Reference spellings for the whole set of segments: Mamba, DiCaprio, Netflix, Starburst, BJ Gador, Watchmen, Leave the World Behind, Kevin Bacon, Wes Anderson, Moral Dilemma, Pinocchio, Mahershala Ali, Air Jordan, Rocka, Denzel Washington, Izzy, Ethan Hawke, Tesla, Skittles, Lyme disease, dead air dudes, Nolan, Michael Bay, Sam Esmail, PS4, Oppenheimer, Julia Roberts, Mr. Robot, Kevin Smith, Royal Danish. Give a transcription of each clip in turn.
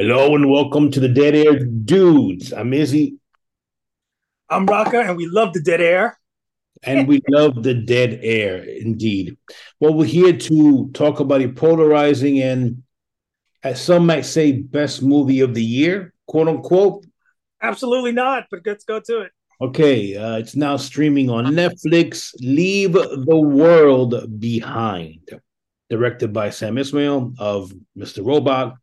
Hello and welcome to the Dead Air Dudes. I'm Izzy. I'm Rocka, and we love the dead air. And we love the dead air, indeed. Well, we're here to talk about a polarizing and, as some might say, best movie of the year, quote unquote. Absolutely not, but let's go to it. Okay, it's now streaming on Netflix, Leave the World Behind, directed by Sam Esmail of Mr. Robot.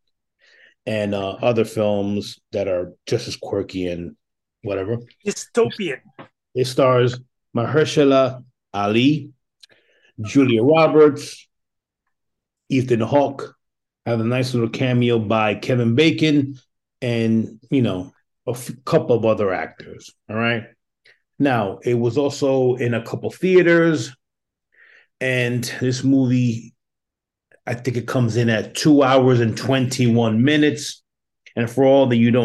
And other films that are just as quirky and whatever. Dystopian. It stars Mahershala Ali, Julia Roberts, Ethan Hawke. Have a nice little cameo by Kevin Bacon and, you know, a couple of other actors. All right. Now, it was also in a couple theaters. And this movie, I think it comes in at 2 hours and 21 minutes. And for all of you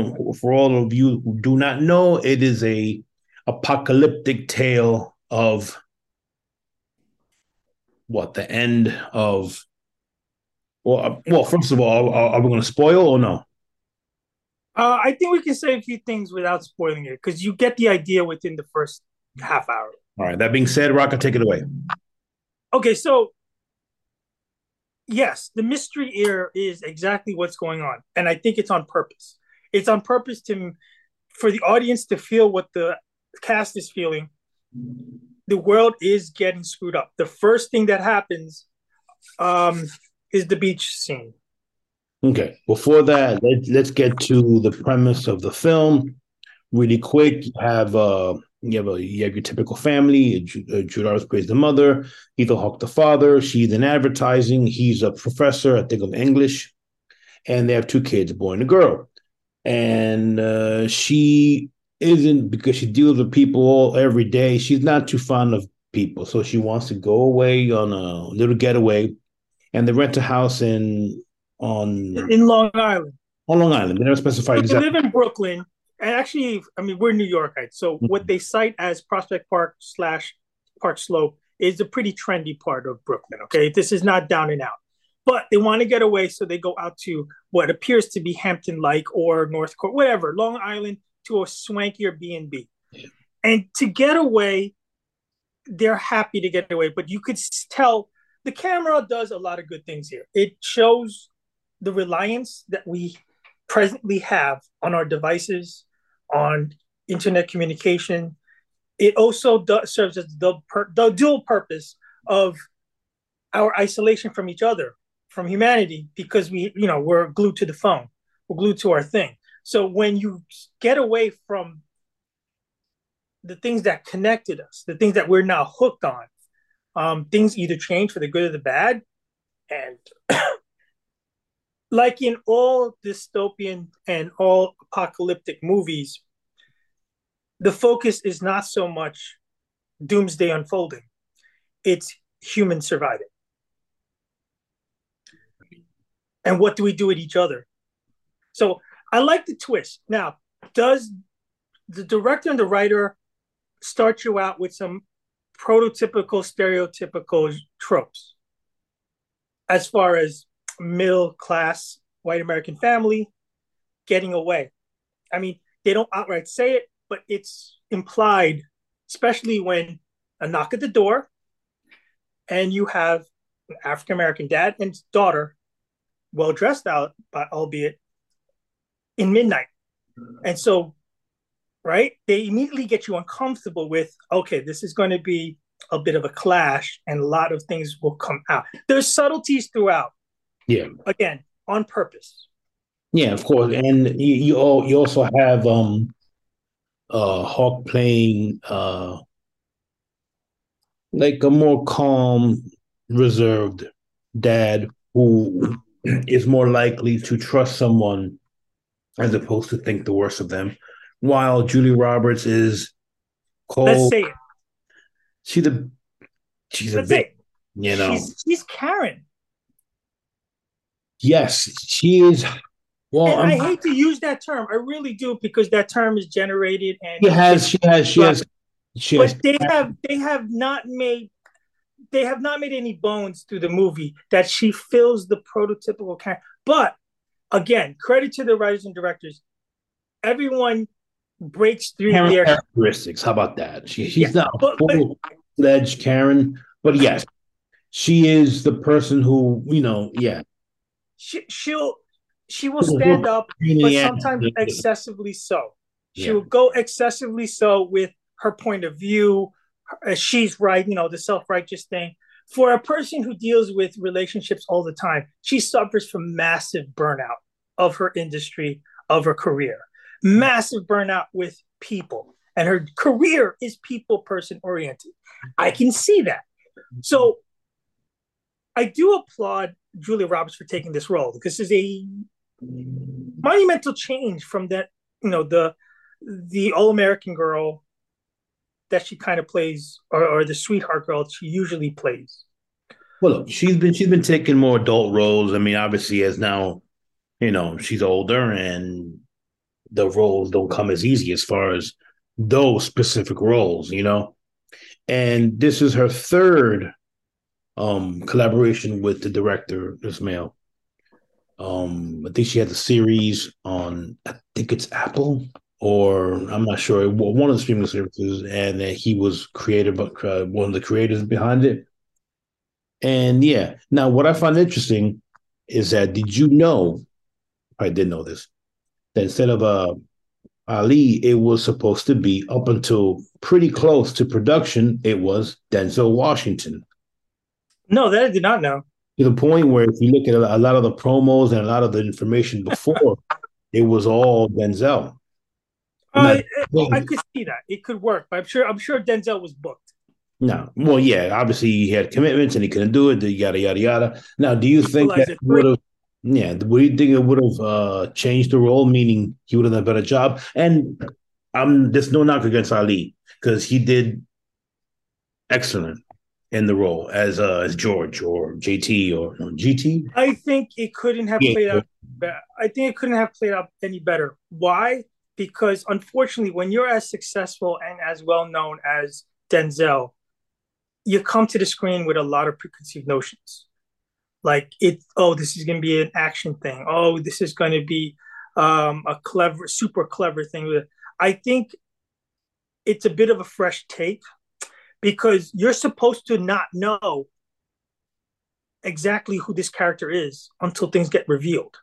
who do not know, it is an apocalyptic tale of the end of. Well, first of all, are we going to spoil or no? I think we can say a few things without spoiling it because you get the idea within the first half hour. All right. That being said, Rocka, take it away. Okay, so. Yes, the mystery era is exactly what's going on. And I think it's on purpose. It's on purpose for the audience to feel what the cast is feeling. The world is getting screwed up. The first thing that happens is the beach scene. Okay. Before that, let's get to the premise of the film. Really quick, you have your typical family. Julia Roberts plays the mother. Ethan Hawke the father. She's in advertising. He's a professor, I think, of English. And they have two kids, a boy and a girl. And she isn't, because she deals with people every day, she's not too fond of people. So she wants to go away on a little getaway. And they rent a house in Long Island. On Long Island. They never specify exactly. They live in Brooklyn. And actually, I mean, we're New Yorkites, so what they cite as Prospect Park / Park Slope is a pretty trendy part of Brooklyn, okay? This is not down and out. But they want to get away, so they go out to what appears to be Hampton-like or North Court, whatever, Long Island, to a swankier B&B. Yeah. And to get away, they're happy to get away. But you could tell the camera does a lot of good things here. It shows the reliance that we presently have on our devices, on internet communication. It also serves as the dual purpose of our isolation from each other, from humanity, because we're glued to the phone, we're glued to our thing. So when you get away from the things that connected us, the things that we're now hooked on, things either change for the good or the bad. And like in all dystopian and all apocalyptic movies, the focus is not so much doomsday unfolding. It's human surviving. And what do we do with each other? So I like the twist. Now, does the director and the writer start you out with some prototypical, stereotypical tropes as far as middle class white American family getting away? I mean, they don't outright say it, but it's implied, especially when a knock at the door and you have an African American dad and daughter, well dressed out, but albeit in midnight. And so, right, they immediately get you uncomfortable with, okay, this is going to be a bit of a clash and a lot of things will come out. There's subtleties throughout. Yeah. Again, on purpose. Yeah, of course. And you also have Hawke playing like a more calm, reserved dad who is more likely to trust someone as opposed to think the worst of them. While Julia Roberts is cold. Let's say it. She's Karen. Yes, she is. Well, I hate to use that term. I really do, because that term is generated and she has. But they have not made any bones through the movie that she fills the prototypical character. But again, credit to the writers and directors. Everyone breaks through their characteristics. How about that? She's not a full-fledged Karen, but yes, she is the person who, you know, yeah. She will stand up, but sometimes excessively so. She will go excessively so with her point of view. She's right, you know, the self-righteous thing. For a person who deals with relationships all the time, she suffers from massive burnout of her industry, of her career. Massive burnout with people. And her career is people, person oriented. I can see that. So I do applaud Julia Roberts for taking this role, because this is a monumental change from that, you know, the all-American girl that she kind of plays, or the sweetheart girl she usually plays. Well, look, she's been taking more adult roles. I mean, obviously, as now, you know, she's older and the roles don't come as easy as far as those specific roles, you know. And this is her third collaboration with the director Esmail. I think she had the series on, I think it's Apple, or I'm not sure, one of the streaming services, and he was creative, one of the creators behind it. And yeah, now what I find interesting is that, did you know, I did know this, that instead of Ali, it was supposed to be, up until pretty close to production, it was Denzel Washington. No, that I did not know. To the point where if you look at a lot of the promos and a lot of the information before, it was all Denzel. I could see that. It could work, but I'm sure Denzel was booked. No. Well, yeah, obviously he had commitments and he couldn't do it, yada, yada, yada. Now, do you think that would have, do you think it would have changed the role, meaning he would have done a better job? And there's no knock against Ali, because he did excellent in the role as George or JT or GT. I think it couldn't have played out. I think it couldn't have played out any better. Why? Because unfortunately, when you're as successful and as well known as Denzel, you come to the screen with a lot of preconceived notions. Like, this is going to be an action thing. Oh, this is going to be a clever, super clever thing. I think it's a bit of a fresh take, because you're supposed to not know exactly who this character is until things get revealed,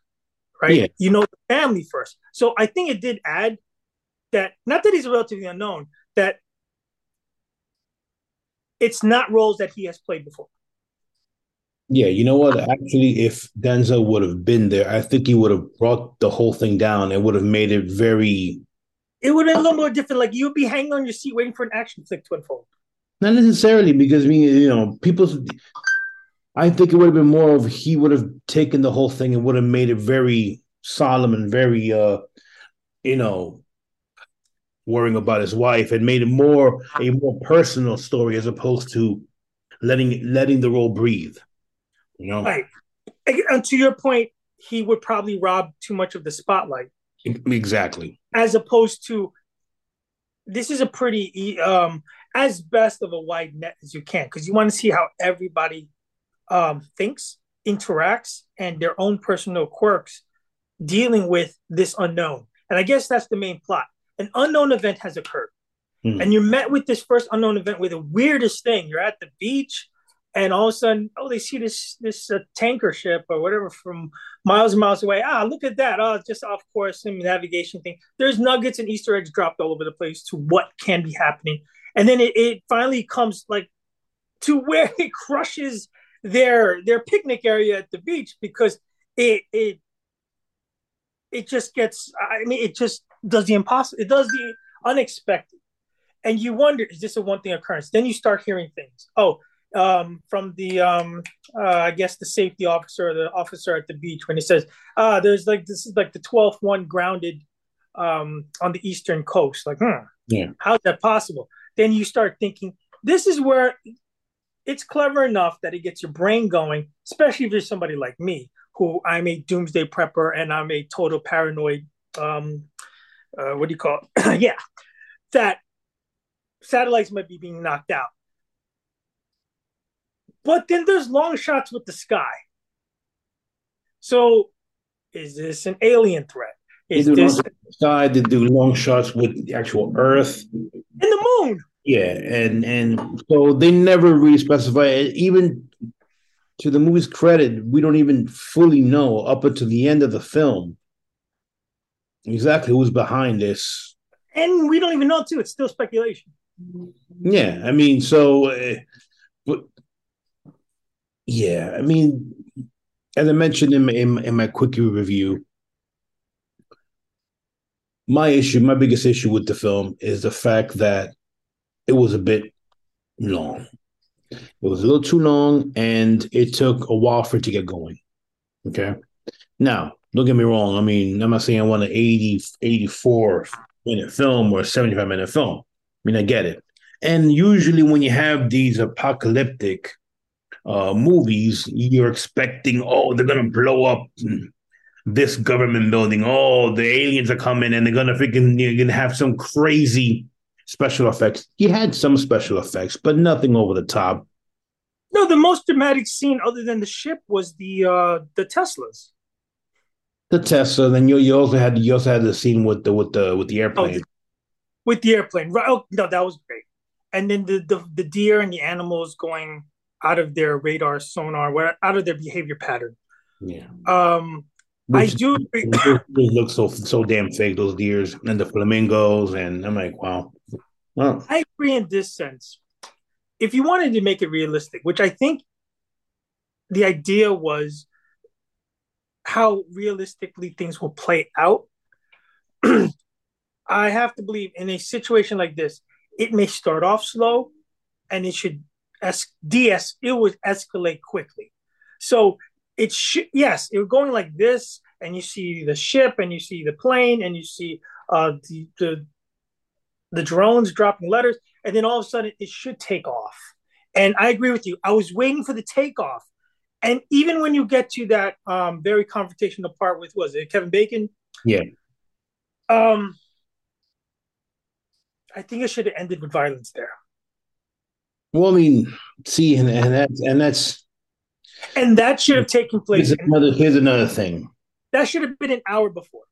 right? Yeah. You know the family first. So I think it did add that, not that he's relatively unknown, that it's not roles that he has played before. Yeah, you know what? Actually, if Denzel would have been there, I think he would have brought the whole thing down and would have made it very... It would have been a little more different. Like, you'd be hanging on your seat waiting for an action flick to unfold. Not necessarily, because I think it would have been more of, he would have taken the whole thing and would have made it very solemn and very, worrying about his wife, and made it a more personal story, as opposed to letting the role breathe. You know, right? And to your point, he would probably rob too much of the spotlight. Exactly. As opposed to, this is a pretty as best of a wide net as you can, because you want to see how everybody thinks, interacts, and their own personal quirks dealing with this unknown. And I guess that's the main plot. An unknown event has occurred. Mm-hmm. And you're met with this first unknown event with the weirdest thing. You're at the beach, and all of a sudden, they see this tanker ship or whatever from miles and miles away. Ah, look at that. Oh, it's just off course, some navigation thing. There's nuggets and Easter eggs dropped all over the place to what can be happening. And then it finally comes like to where it crushes their picnic area at the beach, because it just gets, I mean, it just does the impossible. It does the unexpected. And you wonder, is this a one thing occurrence? Then you start hearing things. Oh, from the I guess the safety officer, or the officer at the beach, when he says, there's like, this is like the 12th one grounded on the eastern coast. Like, how's that possible? Then you start thinking, this is where it's clever enough that it gets your brain going, especially if you're somebody like me, who, I'm a doomsday prepper and I'm a total paranoid, what do you call it? Yeah, that satellites might be being knocked out. But then there's long shots with the sky. So Is this an alien threat? Is this side to do long shots with the actual Earth and the moon? Yeah, and so they never really specify it. Even to the movie's credit, we don't even fully know up until the end of the film exactly who's behind this. And we don't even know, too. It's still speculation. Yeah, I mean, so... but, yeah, I mean, as I mentioned in my quickie review, my biggest issue with the film is the fact that it was a bit long. It was a little too long, and it took a while for it to get going. Okay? Now, don't get me wrong. I mean, I'm not saying I want an 84-minute film or a 75-minute film. I mean, I get it. And usually when you have these apocalyptic movies, you're expecting, oh, they're going to blow up this government building. Oh, the aliens are coming, and they're going to freaking you're gonna have some crazy... special effects. You had some special effects, but nothing over the top. No, the most dramatic scene other than the ship was the Teslas. The Tesla. Then you also had the scene with the airplane. Oh, with the airplane, right? Oh, no, that was great. And then the deer and the animals going out of their radar sonar, out of their behavior pattern. Yeah. Which, I do. They look so damn fake. Those deers and the flamingos, and I'm like, wow. Wow. I agree in this sense. If you wanted to make it realistic, which I think the idea was how realistically things will play out, I have to believe in a situation like this, it may start off slow and it should escalate quickly. So it should, yes, it was going like this, and you see the ship and you see the plane and you see the drones dropping letters, and then all of a sudden it should take off. And I agree with you. I was waiting for the takeoff. And even when you get to that very confrontational part with, was it Kevin Bacon? Yeah. I think it should have ended with violence there. Well, I mean, see, that should have taken place. Here's another thing. That should have been an hour before.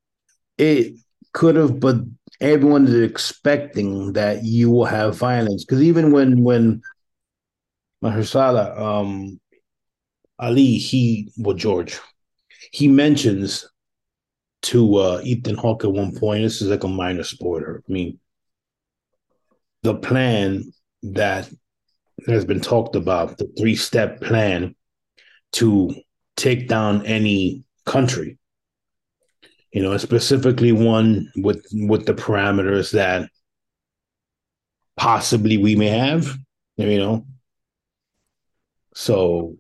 It could have, but everyone is expecting that you will have violence. Because even when Mahershala Ali, he mentions to Ethan Hawke at one point, this is like a minor spoiler. I mean, the plan that has been talked about, the 3-step plan to take down any country. You know, specifically one with the parameters that possibly we may have, you know. So,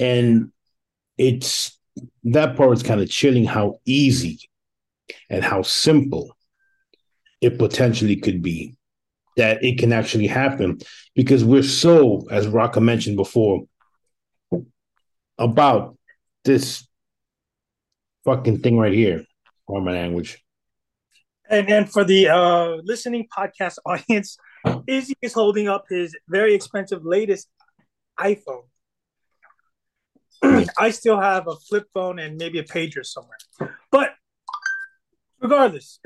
and it's, that part is kind of chilling how easy and how simple it potentially could be, that it can actually happen, because we're so, as Rocka mentioned before, about this fucking thing right here, or my language. And then for the listening podcast audience, Izzy is holding up his very expensive latest iPhone. I still have a flip phone and maybe a pager somewhere. But regardless,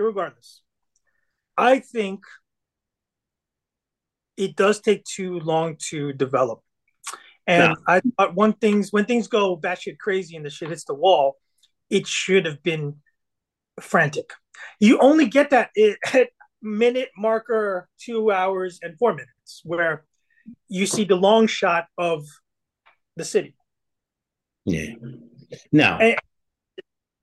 I think it does take too long to develop. And no. I thought when things go batshit crazy and the shit hits the wall, it should have been frantic. You only get that at minute marker 2 hours and 4 minutes, where you see the long shot of the city. Yeah. Now,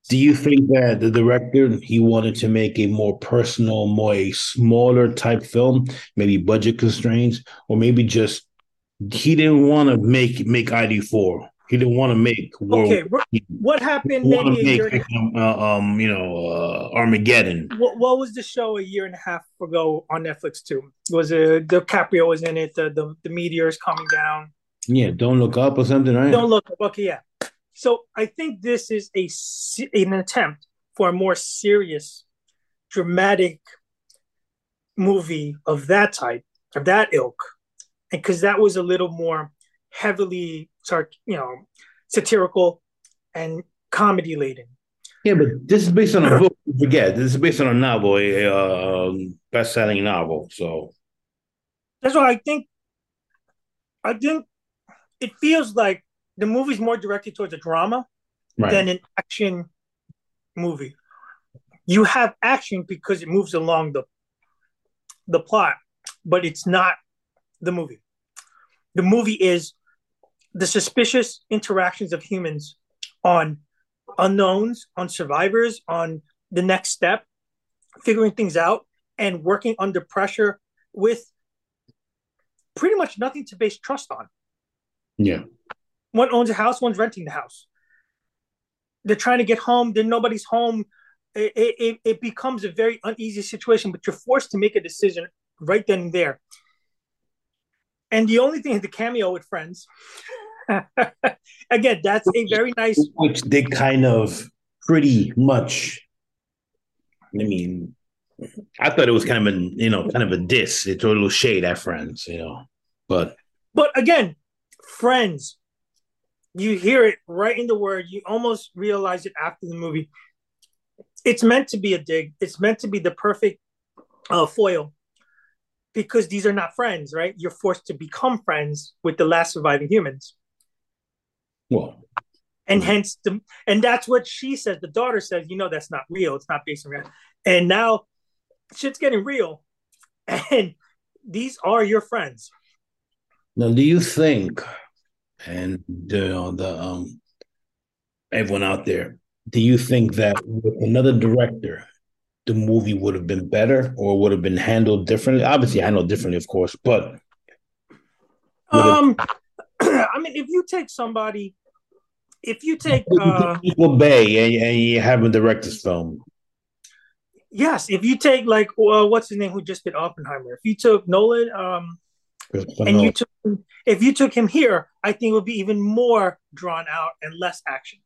do you think that the director, he wanted to make a more personal, a smaller type film, maybe budget constraints, or maybe just he didn't want to make ID4. He didn't want to make World. Okay, what happened? Maybe Armageddon. What was the show a year and a half ago on Netflix too? Was it DiCaprio was in it? The meteors coming down. Yeah, Don't Look Up or something, right? Don't Look Up. Okay, yeah. So I think this is an attempt for a more serious, dramatic movie of that type, of that ilk, and because that was a little more heavily satirical and comedy laden. Yeah, but this is based on a book. Forget, this is based on a novel, a best-selling novel. So that's why I think it feels like the movie's more directed towards a drama than an action movie. You have action because it moves along the plot, but it's not the movie. The movie is the suspicious interactions of humans on unknowns, on survivors, on the next step, figuring things out, and working under pressure with pretty much nothing to base trust on. Yeah. One owns a house, one's renting the house. They're trying to get home, then nobody's home. It becomes a very uneasy situation, but you're forced to make a decision right then and there. And the only thing is the cameo with Friends. Again, that's a very nice... Which they kind of pretty much... I mean, I thought it was kind of a diss. They threw a little shade at Friends, But again, Friends, you hear it right in the word. You almost realize it after the movie. It's meant to be a dig. It's meant to be the perfect foil, because these are not friends, right? You're forced to become friends with the last surviving humans. Well, and hence, that's what she says. The daughter says, that's not real. It's not based on reality. And now shit's getting real. And these are your friends. Now, do you think, and everyone out there, do you think that with another director, the movie would have been better or would have been handled differently? Obviously handled differently, of course, but... I mean, if you take Michael Bay and you have him direct this film. Yes, if you take what's his name who just did Oppenheimer? If you took Nolan, if you took him here, I think it would be even more drawn out and less action.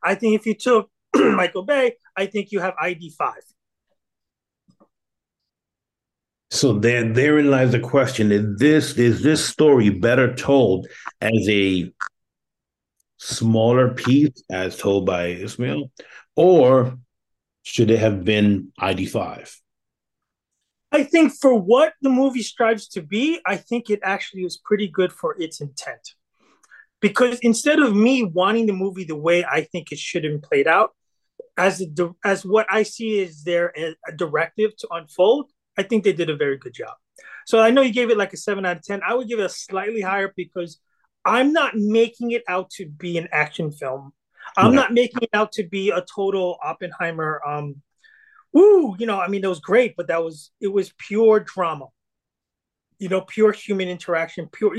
I think if you took Michael Bay, I think you have ID5. So therein lies the question: is this story better told as a smaller piece, as told by Esmail, or should it have been ID5? I think for what the movie strives to be, I think it actually is pretty good for its intent. Because instead of me wanting the movie the way I think it should have played out, as what I see is their directive to unfold, I think they did a very good job. So I know you gave it like a 7 out of 10. I would give it a slightly higher because I'm not making it out to be an action film. I'm not making it out to be a total Oppenheimer. I mean, it was great, but it was pure drama. Pure human interaction, pure,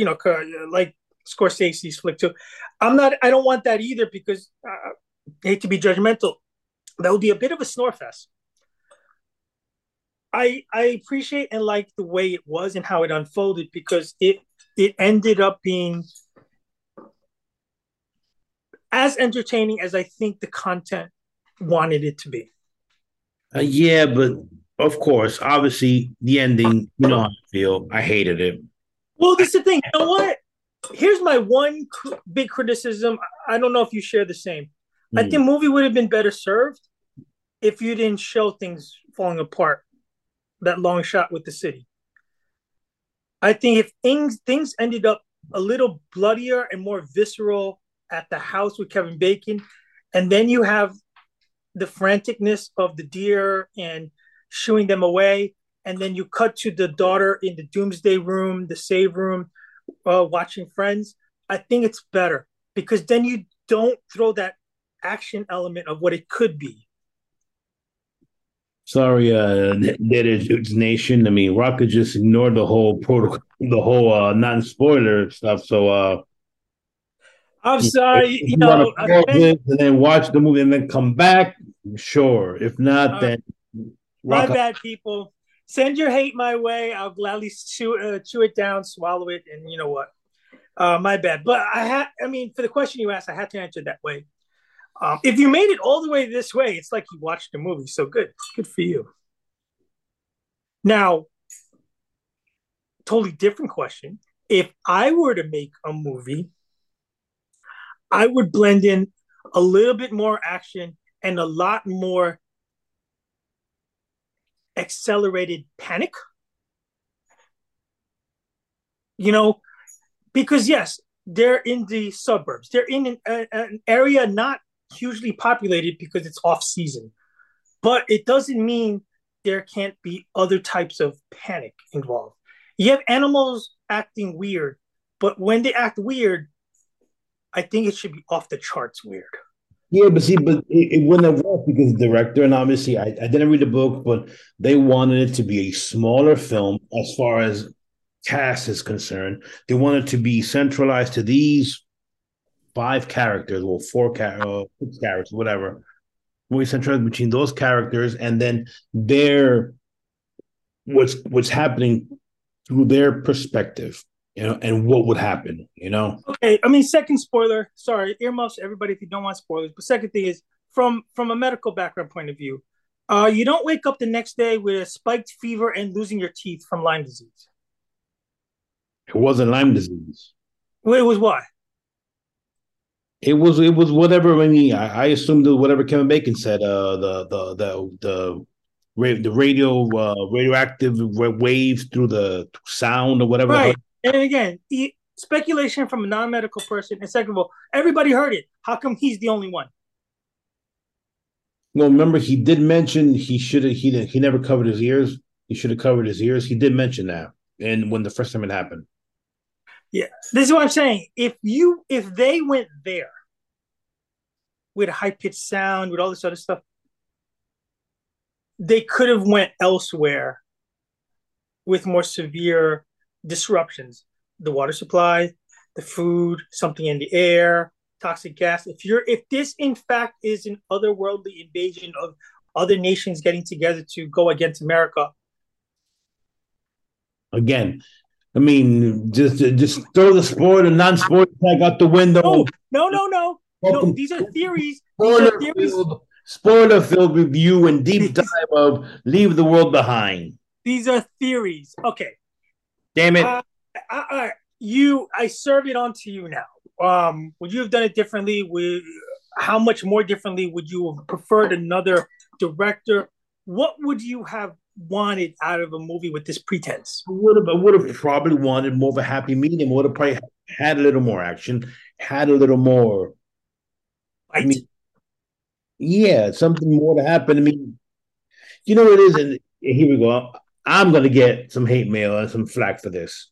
like Scorsese's flick too. I don't want that either because I hate to be judgmental. That would be a bit of a snore fest. I appreciate and like the way it was and how it unfolded because it ended up being as entertaining as I think the content wanted it to be. Yeah, but of course, obviously, the ending, how I feel. I hated it. Well, this is the thing. You know what? Here's my one big criticism. I don't know if you share the same. I think the movie would have been better served if you didn't show things falling apart. That long shot with the city. I think if things ended up a little bloodier and more visceral at the house with Kevin Bacon, and then you have the franticness of the deer and shooing them away, and then you cut to the daughter in the doomsday room, the save room, watching Friends, I think it's better because then you don't throw that action element of what it could be. Sorry, Dead Air Dudes Nation. I mean, Rocka just ignored the whole protocol, the whole non-spoiler stuff. So I'm sorry. If you want to and then watch the movie and then come back, sure. If not, then Rocka. My bad, people. Send your hate my way. I'll gladly chew it down, swallow it, and you know what? My bad. But for the question you asked, I had to answer that way. If you made it all the way this way, it's like you watched a movie. So good for you. Now, totally different question. If I were to make a movie, I would blend in a little bit more action and a lot more accelerated panic. You know, because yes, they're in the suburbs. They're in an area not hugely populated because it's off season. But it doesn't mean there can't be other types of panic involved. You have animals acting weird, but when they act weird, I think it should be off the charts weird. Yeah, but see, but it wouldn't have worked because the director, and obviously I didn't read the book, but they wanted it to be a smaller film as far as cast is concerned. They wanted to be centralized to these five characters, well, six characters, whatever. We centralize between those characters and then their what's happening through their perspective, you know, and what would happen, you know. Okay, I mean, second spoiler. Sorry, earmuffs, everybody, if you don't want spoilers. But second thing is, from a medical background point of view, you don't wake up the next day with a spiked fever and losing your teeth from Lyme disease. It wasn't Lyme disease. Well, it was what? It was whatever. I mean, I assumed that whatever Kevin Bacon said, the radioactive waves through the sound or whatever. Right. And again, speculation from a non-medical person. And second of all, everybody heard it. How come he's the only one? Well, remember, he did mention he never covered his ears. He should have covered his ears. He did mention that, and when the first time it happened. Yeah, this is what I'm saying. If they went there with a high-pitched sound, with all this other stuff, they could have went elsewhere with more severe disruptions. The water supply, the food, something in the air, toxic gas. If this, in fact, is an otherworldly invasion of other nations getting together to go against America. Again, I mean, just throw the spoiler and non-spoiler tag out the window. No. These are theories. Spoiler-filled review and deep dive of Leave the World Behind. These are theories. Okay. Damn it. I serve it on to you now. Would you have done it differently? How much more differently would you have preferred another director? What would you have wanted out of a movie with this pretense? I would have probably wanted more of a happy medium. Would have probably had a little more action, had a little more. I mean, yeah, something more to happen. I mean, you know what it is, and here we go. I'm gonna get some hate mail and some flack for this.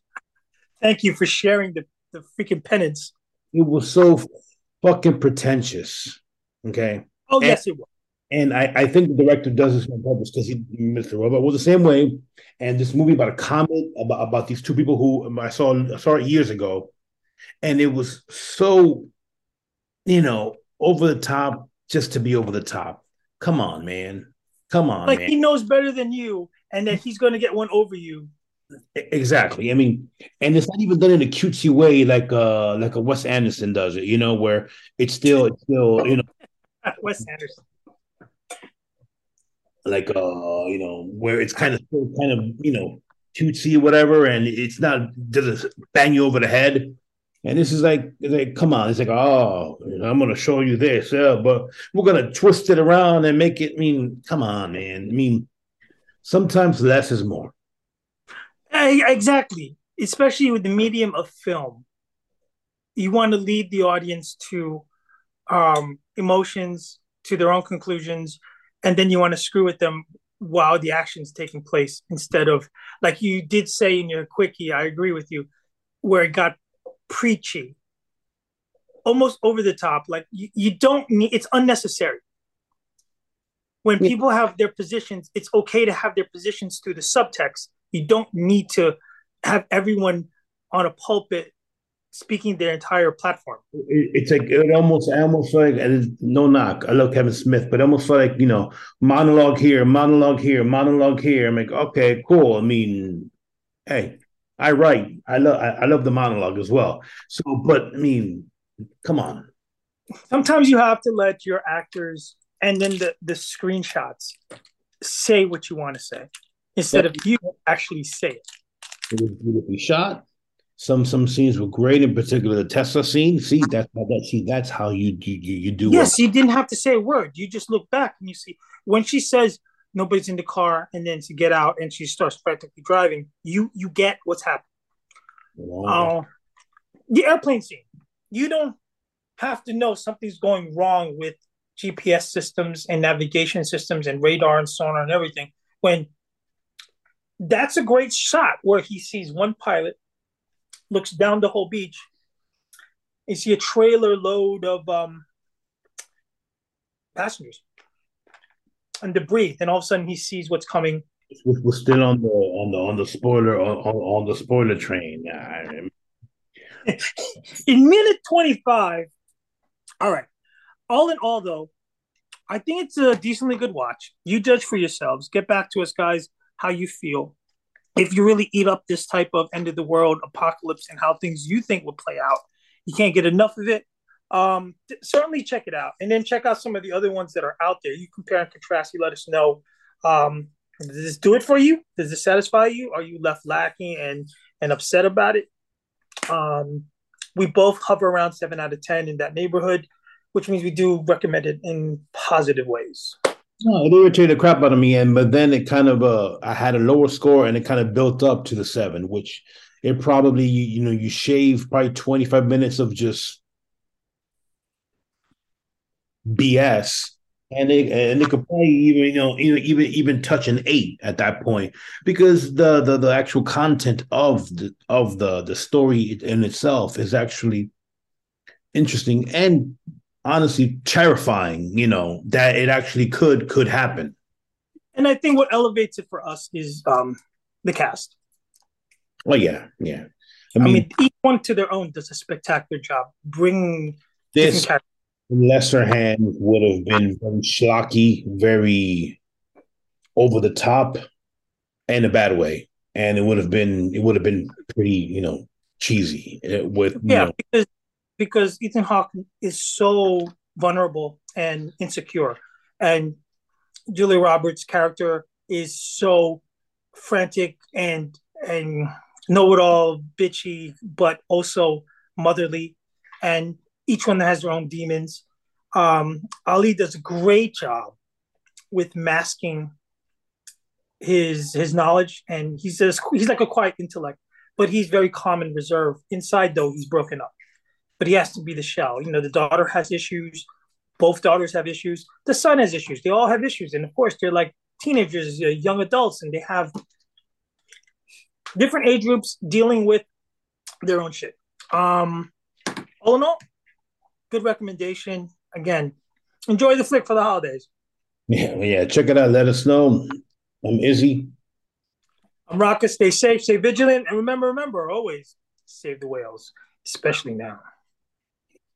Thank you for sharing the freaking penance. It was so fucking pretentious. Okay. Oh, yes, it was. And I think the director does this on purpose because Mr. Robot was the same way. And this movie about a comet, about these two people who I saw it years ago. And it was so, you know, over the top just to be over the top. Come on, man. Come on, like, man. He knows better than you and that he's going to get one over you. Exactly. I mean, and it's not even done in a cutesy way like a Wes Anderson does it, you know, where it's still you know. Wes Anderson. Like, you know, where it's kind of, you know, cutesy or whatever, and it's not, doesn't bang you over the head. And this is like come on, it's like, oh, you know, I'm going to show you this, but we're going to twist it around and make it, I mean, come on, man. I mean, sometimes less is more. Exactly. Especially with the medium of film. You want to lead the audience to emotions, to their own conclusions, and then you want to screw with them while the action's taking place instead of, like you did say in your quickie, I agree with you, where it got preachy, almost over the top. Like you don't need, it's unnecessary. When people have their positions, it's okay to have their positions through the subtext. You don't need to have everyone on a pulpit speaking their entire platform. It's like it almost like, and no knock, I love Kevin Smith, but almost like, you know, monologue here, monologue here, monologue here. I'm like, okay, cool. I mean, hey, I write. I love the monologue as well. So, but I mean, come on. Sometimes you have to let your actors and then the screenshots say what you want to say instead of you actually say it. It was beautifully shot. Some scenes were great, in particular the Tesla scene. See, that's how you do. Yes, you didn't have to say a word. You just look back and you see when she says nobody's in the car, and then to get out and she starts practically driving. You get what's happening. Wow. The airplane scene. You don't have to know something's going wrong with GPS systems and navigation systems and radar and sonar and everything. When that's a great shot where he sees one pilot. Looks down the whole beach. You see a trailer load of passengers and debris. Then all of a sudden, he sees what's coming. We're still on the spoiler train. In minute 25. All right. All in all, though, I think it's a decently good watch. You judge for yourselves. Get back to us, guys, how you feel. If you really eat up this type of end of the world apocalypse and how things you think will play out, you can't get enough of it. Certainly check it out. And then check out some of the other ones that are out there. You compare and contrast. You let us know. Does this do it for you? Does this satisfy you? Are you left lacking and upset about it? We both hover around 7 out of 10 in that neighborhood, which means we do recommend it in positive ways. No, it irritated the crap out of me, but then it kind of I had a lower score, and it kind of built up to the 7, which it probably you shave probably 25 minutes of just BS, and it could probably even touch an 8 at that point, because the actual content of the story in itself is actually interesting and. Honestly, terrifying, that it actually could happen. And I think what elevates it for us is the cast. Oh, yeah. I mean, each one to their own does a spectacular job. Bringing this in lesser hand would have been very schlocky, very over the top, in a bad way. And it would have been pretty, cheesy. Because Ethan Hawke is so vulnerable and insecure. And Julia Roberts' character is so frantic and know-it-all, bitchy, but also motherly. And each one has their own demons. Ali does a great job with masking his knowledge. And he's like a quiet intellect, but he's very calm and reserved. Inside, though, he's broken up. But he has to be the shell. The daughter has issues. Both daughters have issues. The son has issues. They all have issues. And of course, they're like teenagers, young adults, and they have different age groups dealing with their own shit. All in all, good recommendation. Again, enjoy the flick for the holidays. Yeah. Check it out. Let us know. I'm Izzy. I'm Rocka. Stay safe, stay vigilant. And remember, always save the whales, especially now.